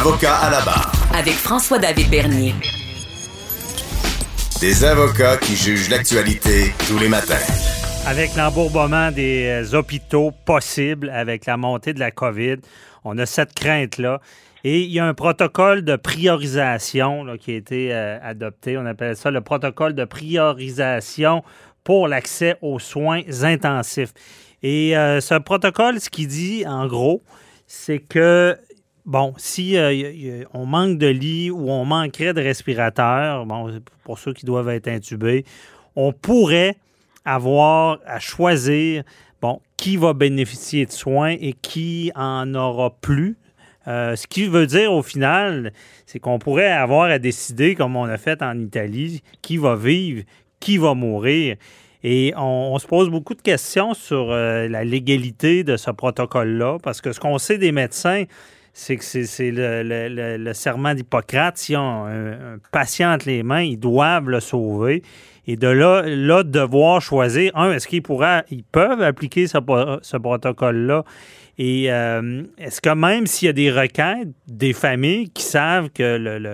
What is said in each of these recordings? Avocat à la barre. Avec François-David Bernier. Des avocats qui jugent l'actualité tous les matins. Avec l'embourbement des hôpitaux possible, avec la montée de la COVID, on a cette crainte-là. Et il y a un protocole de priorisation là, qui a été adopté. On appelle ça le protocole de priorisation pour l'accès aux soins intensifs. Et ce protocole, ce qu'il dit, en gros, c'est que, bon, si on manque de lits ou on manquerait de respirateurs, bon, pour ceux qui doivent être intubés, on pourrait avoir à choisir, bon, qui va bénéficier de soins et qui en aura plus. Ce qui veut dire, au final, c'est qu'on pourrait avoir à décider, comme on a fait en Italie, qui va vivre, qui va mourir. Et on se pose beaucoup de questions sur la légalité de ce protocole-là, parce que ce qu'on sait des médecins, c'est que c'est le serment d'Hippocrate. Si on a un patient entre les mains, ils doivent le sauver. Et de là devoir choisir, est-ce qu'ils peuvent appliquer ce protocole-là? Et est-ce que même s'il y a des requêtes, des familles qui savent que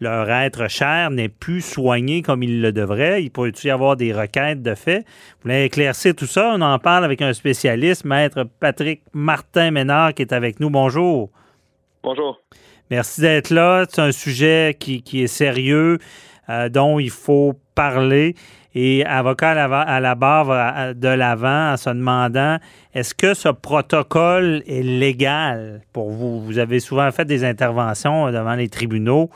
leur être cher n'est plus soigné comme il le devrait, il pourrait y avoir des requêtes de fait? Vous voulez éclaircir tout ça? On en parle avec un spécialiste, Maître Patrick Martin-Ménard, qui est avec nous. Bonjour. Bonjour. Merci d'être là. C'est un sujet qui est sérieux, dont il faut parler. Et Avocat à la barre va de l'avant en se demandant, est-ce que ce protocole est légal pour vous? Vous avez souvent fait des interventions devant les tribunaux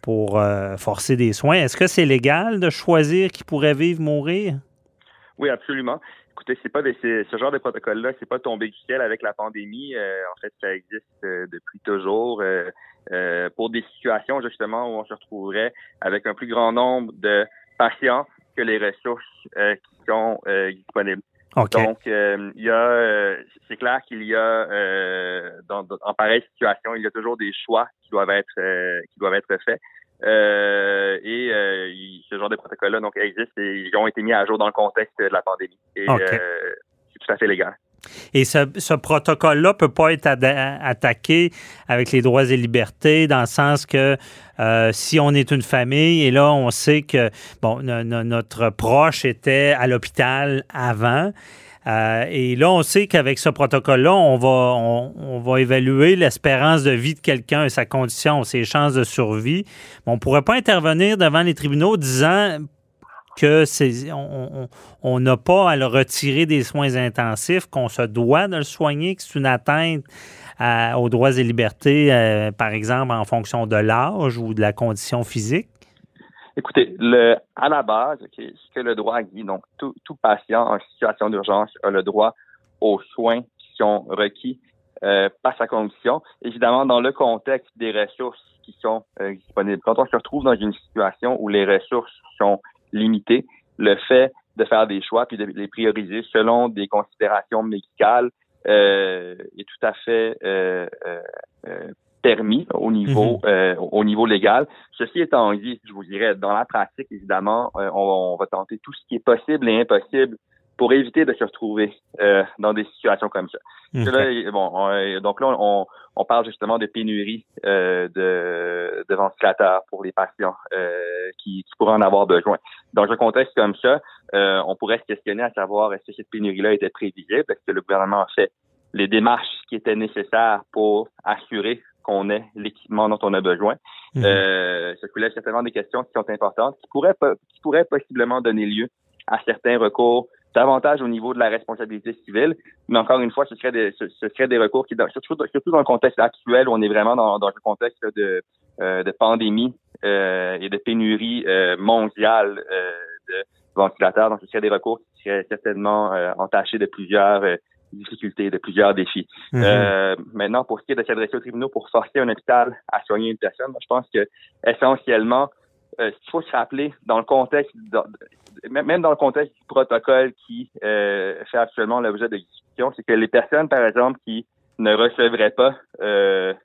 pour forcer des soins. Est-ce que c'est légal de choisir qui pourrait vivre, mourir? Oui, absolument. Écoutez, ce genre de protocole-là, c'est pas tombé du ciel avec la pandémie. En fait, ça existe depuis toujours pour des situations justement où on se retrouverait avec un plus grand nombre de patients que les ressources qui sont disponibles. Okay. Donc, c'est clair qu'il y a, en pareille situation, il y a toujours des choix qui doivent être faits. Ce genre de protocole-là donc existe et ils ont été mis à jour dans le contexte de la pandémie. Et c'est tout à fait légal. Et ce protocole-là ne peut pas être attaqué avec les droits et libertés, dans le sens que si on est une famille et là, on sait que notre proche était à l'hôpital avant, et là, on sait qu'avec ce protocole-là, on va évaluer l'espérance de vie de quelqu'un, sa condition, ses chances de survie. Mais on ne pourrait pas intervenir devant les tribunaux disant que on n'a pas à le retirer des soins intensifs, qu'on se doit de le soigner, que c'est une atteinte aux droits et libertés, par exemple, en fonction de l'âge ou de la condition physique? Écoutez, à la base, okay, ce que le droit dit, donc tout patient en situation d'urgence a le droit aux soins qui sont requis par sa condition, évidemment dans le contexte des ressources qui sont disponibles. Quand on se retrouve dans une situation où les ressources sont limiter le fait de faire des choix puis de les prioriser selon des considérations médicales est tout à fait permis au niveau légal. Ceci étant dit, je vous dirais, dans la pratique, évidemment, on va tenter tout ce qui est possible et impossible pour éviter de se retrouver dans des situations comme ça. Okay. Donc là, on parle justement de pénurie de ventilateurs pour les patients qui pourraient en avoir besoin. Dans un contexte comme ça, on pourrait se questionner à savoir est-ce que cette pénurie-là était prévisible, est-ce que le gouvernement a fait les démarches qui étaient nécessaires pour assurer qu'on ait l'équipement dont on a besoin. Mm-hmm. Ça soulève certainement des questions qui sont importantes, qui pourraient possiblement donner lieu à certains recours davantage au niveau de la responsabilité civile, mais encore une fois, ce serait des recours qui, surtout dans le contexte actuel, on est vraiment dans un contexte de pandémie et de pénurie mondiale de ventilateurs, donc ce serait des recours qui seraient certainement entachés de plusieurs difficultés, de plusieurs défis. Mmh. Maintenant, pour ce qui est de s'adresser aux tribunaux pour forcer un hôpital à soigner une personne, je pense que essentiellement, ce qu'il faut se rappeler, dans le contexte, même dans le contexte du protocole qui fait actuellement l'objet de discussion, c'est que les personnes, par exemple, qui ne recevraient pas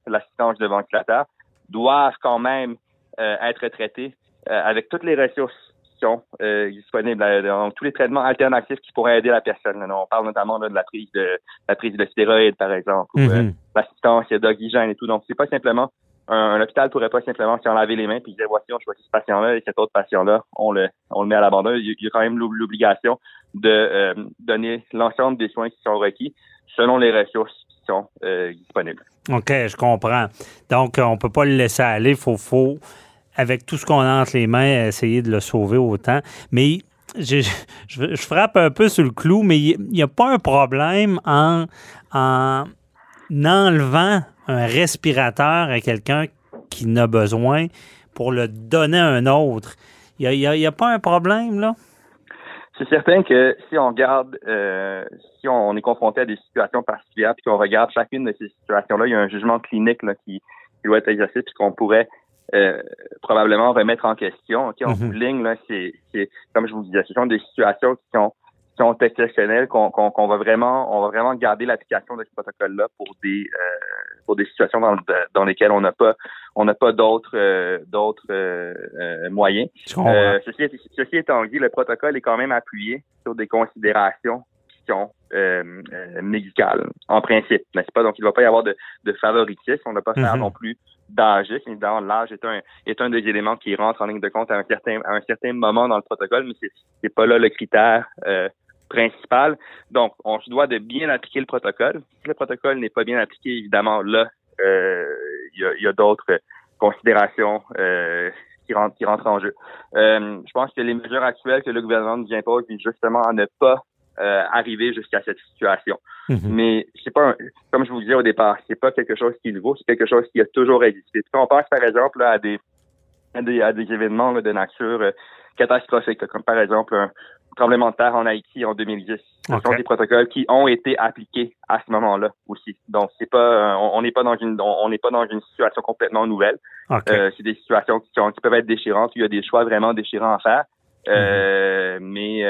l'assistance de ventilateur doivent quand même être traitées avec toutes les ressources qui sont disponibles, donc tous les traitements alternatifs qui pourraient aider la personne. On parle notamment de la prise de stéroïdes, par exemple, ou l'assistance d'oxygène et tout. Donc, c'est pas simplement Un hôpital pourrait pas simplement s'en laver les mains puis dire voici, on choisit ce patient-là et cet autre patient-là, on le met à l'abandon. Il y a quand même l'obligation de donner l'ensemble des soins qui sont requis selon les ressources qui sont disponibles. OK, je comprends. Donc, on peut pas le laisser aller. Faut avec tout ce qu'on a entre les mains, essayer de le sauver autant. Mais je frappe un peu sur le clou, mais il n'y a pas un problème en enlevant un respirateur à quelqu'un qui en a besoin pour le donner à un autre. Il n'y a pas un problème, là? C'est certain que si on regarde, si on est confronté à des situations particulières puis qu'on regarde chacune de ces situations-là, il y a un jugement clinique là, qui doit être exercé puis qu'on pourrait probablement remettre en question. Okay, en bout de ligne, là, c'est comme je vous disais, ce sont des situations qui sont exceptionnelles, qu'on va vraiment garder l'application de ce protocole-là pour des situations dans lesquelles on n'a pas d'autres moyens. Ceci étant dit, le protocole est quand même appuyé sur des considérations qui sont médicales, en principe, n'est-ce pas? Donc, il ne va pas y avoir de favoritisme, on ne va pas faire non plus d'âge. Évidemment, l'âge est un des éléments qui rentre en ligne de compte à un certain moment dans le protocole, mais c'est pas là le critère principal. Donc, on se doit de bien appliquer le protocole. Si le protocole n'est pas bien appliqué, évidemment, là, il y a d'autres considérations qui rentrent en jeu. Je pense que les mesures actuelles que le gouvernement nous impose visent justement à ne pas arriver jusqu'à cette situation. Mais c'est pas, comme je vous disais au départ, c'est pas quelque chose qui est nouveau, c'est quelque chose qui a toujours existé. Puis on pense par exemple là, à des événements là, de nature catastrophique, comme par exemple un tremblement de terre en Haïti en 2010. Ce sont des protocoles qui ont été appliqués à ce moment-là aussi. Donc c'est pas, on n'est pas dans une situation complètement nouvelle. C'est des situations qui peuvent être déchirantes. Il y a des choix vraiment déchirants à faire. Mais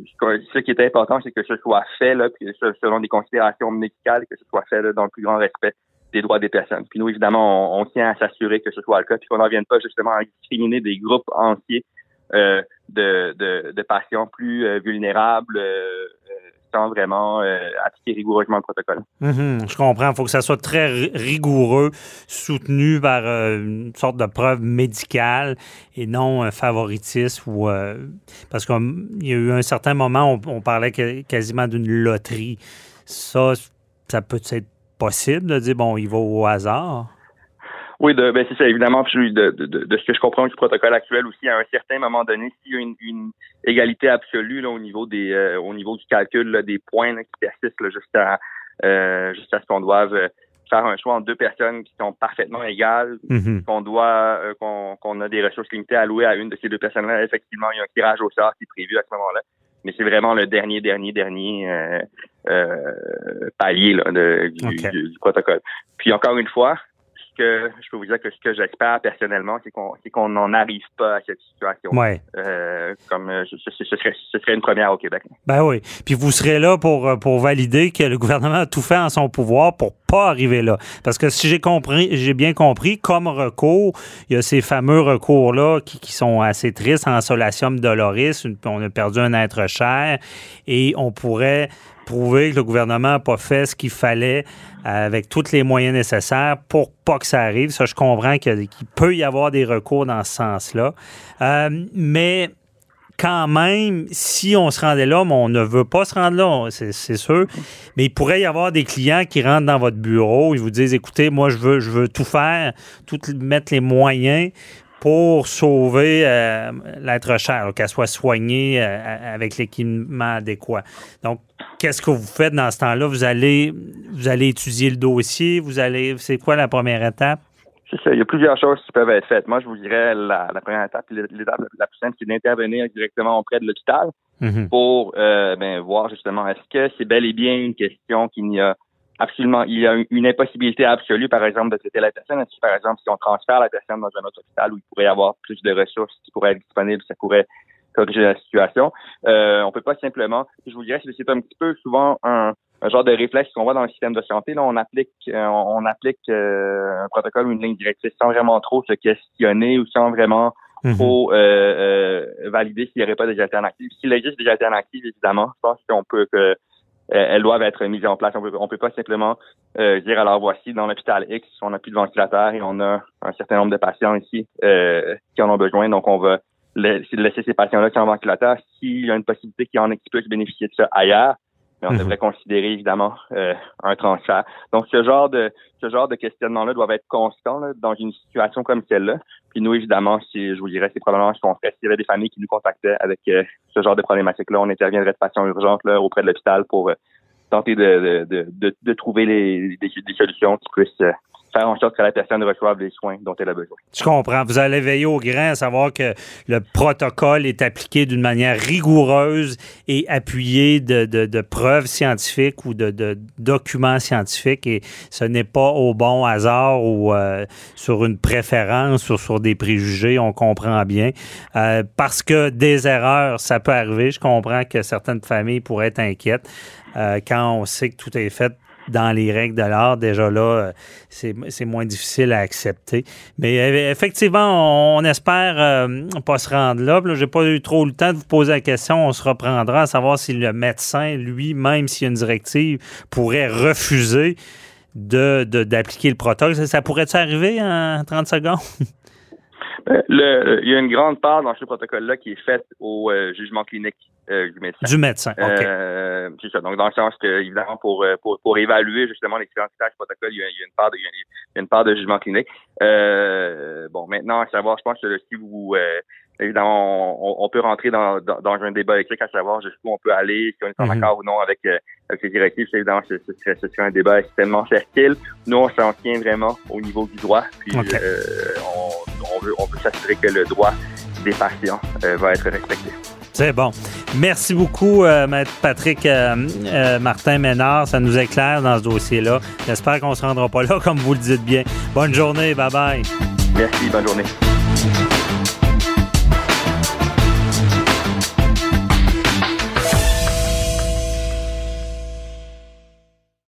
ce qui est important, c'est que ce soit fait là, puis selon des considérations médicales, que ce soit fait là, dans le plus grand respect des droits des personnes. Puis nous, évidemment, on tient à s'assurer que ce soit le cas, puis qu'on n'en vienne pas justement à discriminer des groupes entiers de patients plus vulnérables sans vraiment appliquer rigoureusement le protocole. Je comprends. Il faut que ça soit très rigoureux, soutenu par une sorte de preuve médicale et non un favoritisme. Parce qu'il y a eu un certain moment où on parlait quasiment d'une loterie. Ça peut être possible de dire, bon, il va au hasard? Oui, c'est ça, évidemment. De ce que je comprends du protocole actuel aussi, à un certain moment donné, s'il y a une égalité absolue là, au niveau du calcul là, des points là, qui persistent là, jusqu'à ce qu'on doive faire un choix entre deux personnes qui sont parfaitement égales, qu'on a des ressources limitées allouées à une de ces deux personnes-là, effectivement, il y a un tirage au sort qui est prévu à ce moment-là. Mais c'est vraiment le dernier palier là, du protocole. Puis encore une fois, je peux vous dire que ce que j'espère personnellement, c'est qu'on n'en arrive pas à cette situation. Ouais. Ce serait une première au Québec. Ben oui. Puis vous serez là pour valider que le gouvernement a tout fait en son pouvoir pour pas arriver là. Parce que si j'ai bien compris, comme recours, il y a ces fameux recours-là qui sont assez tristes en solatium doloris. On a perdu un être cher et on pourrait prouver que le gouvernement n'a pas fait ce qu'il fallait avec tous les moyens nécessaires pour pas que ça arrive. Ça, je comprends qu'il peut y avoir des recours dans ce sens-là. Mais quand même, si on se rendait là, mais on ne veut pas se rendre là, c'est sûr, mais il pourrait y avoir des clients qui rentrent dans votre bureau, ils vous disent, écoutez, moi, je veux tout faire, tout mettre les moyens pour sauver l'être cher, là, qu'elle soit soignée avec l'équipement adéquat. Donc, qu'est-ce que vous faites dans ce temps-là? Vous allez étudier le dossier? C'est quoi la première étape? C'est ça. Il y a plusieurs choses qui peuvent être faites. Moi, je vous dirais la première étape, l'étape la plus simple, c'est d'intervenir directement auprès de l'hôpital pour voir justement est-ce que c'est bel et bien une question qu'il n'y a absolument, il y a une impossibilité absolue, par exemple, de traiter la personne. Si, par exemple, si on transfère la personne dans un autre hôpital où il pourrait y avoir plus de ressources qui pourraient être disponibles, ça pourrait corriger la situation. On peut pas simplement, je vous dirais, c'est un petit peu souvent un genre de réflexe qu'on voit dans le système de santé. Là, on applique un protocole ou une ligne directrice sans vraiment trop se questionner ou sans vraiment trop valider s'il n'y aurait pas des alternatives. S'il existe des alternatives, évidemment, je pense qu'on peut elles doivent être mises en place. On peut pas simplement dire, alors voici, dans l'hôpital X, on n'a plus de ventilateur et on a un certain nombre de patients ici qui en ont besoin, donc on va laisser ces patients-là qui ont un ventilateur. S'il y a une possibilité qu'il y en ait qui puissent bénéficier de ça ailleurs, mais on devrait considérer évidemment un transfert. Donc ce genre de questionnement-là doivent être constants là, dans une situation comme celle-là. Puis nous, évidemment, si je vous dirais, c'est probablement ce qu'on ferait. S'il y avait des familles qui nous contactaient avec ce genre de problématique-là, on interviendrait de façon urgente là, auprès de l'hôpital pour tenter de trouver des solutions qui puissent faire en sorte que la personne reçoive les soins dont elle a besoin. Je comprends. Vous allez veiller au grain à savoir que le protocole est appliqué d'une manière rigoureuse et appuyée de preuves scientifiques ou de documents scientifiques, et ce n'est pas au bon hasard ou sur une préférence ou sur des préjugés, on comprend bien. Parce que des erreurs, ça peut arriver. Je comprends que certaines familles pourraient être inquiètes quand on sait que tout est fait dans les règles de l'art. Déjà là, c'est moins difficile à accepter. Mais effectivement, on espère pas se rendre là. J'ai pas eu trop le temps de vous poser la question. On se reprendra à savoir si le médecin, lui, même s'il y a une directive, pourrait refuser d'appliquer le protocole. Ça pourrait-tu arriver en 30 secondes? Il y a une grande part dans ce protocole-là qui est faite au jugement clinique du médecin. Du médecin, OK. C'est ça. Donc, dans le sens que, évidemment, pour évaluer justement l'expérience du protocole, il y a une part de jugement clinique. Bon, maintenant, à savoir, je pense que si vous... évidemment, on peut rentrer dans un débat éthique à savoir jusqu'où on peut aller, si on est en accord ou non avec ces directives. Évidemment, ce serait un débat extrêmement fertile. Nous, on s'en tient vraiment au niveau du droit. Puis, okay. on veut s'assurer que le droit des patients va être respecté. C'est bon. Merci beaucoup, Maître Patrick Martin-Ménard. Ça nous éclaire dans ce dossier-là. J'espère qu'on ne se rendra pas là, comme vous le dites bien. Bonne journée. Bye-bye. Merci. Bonne journée.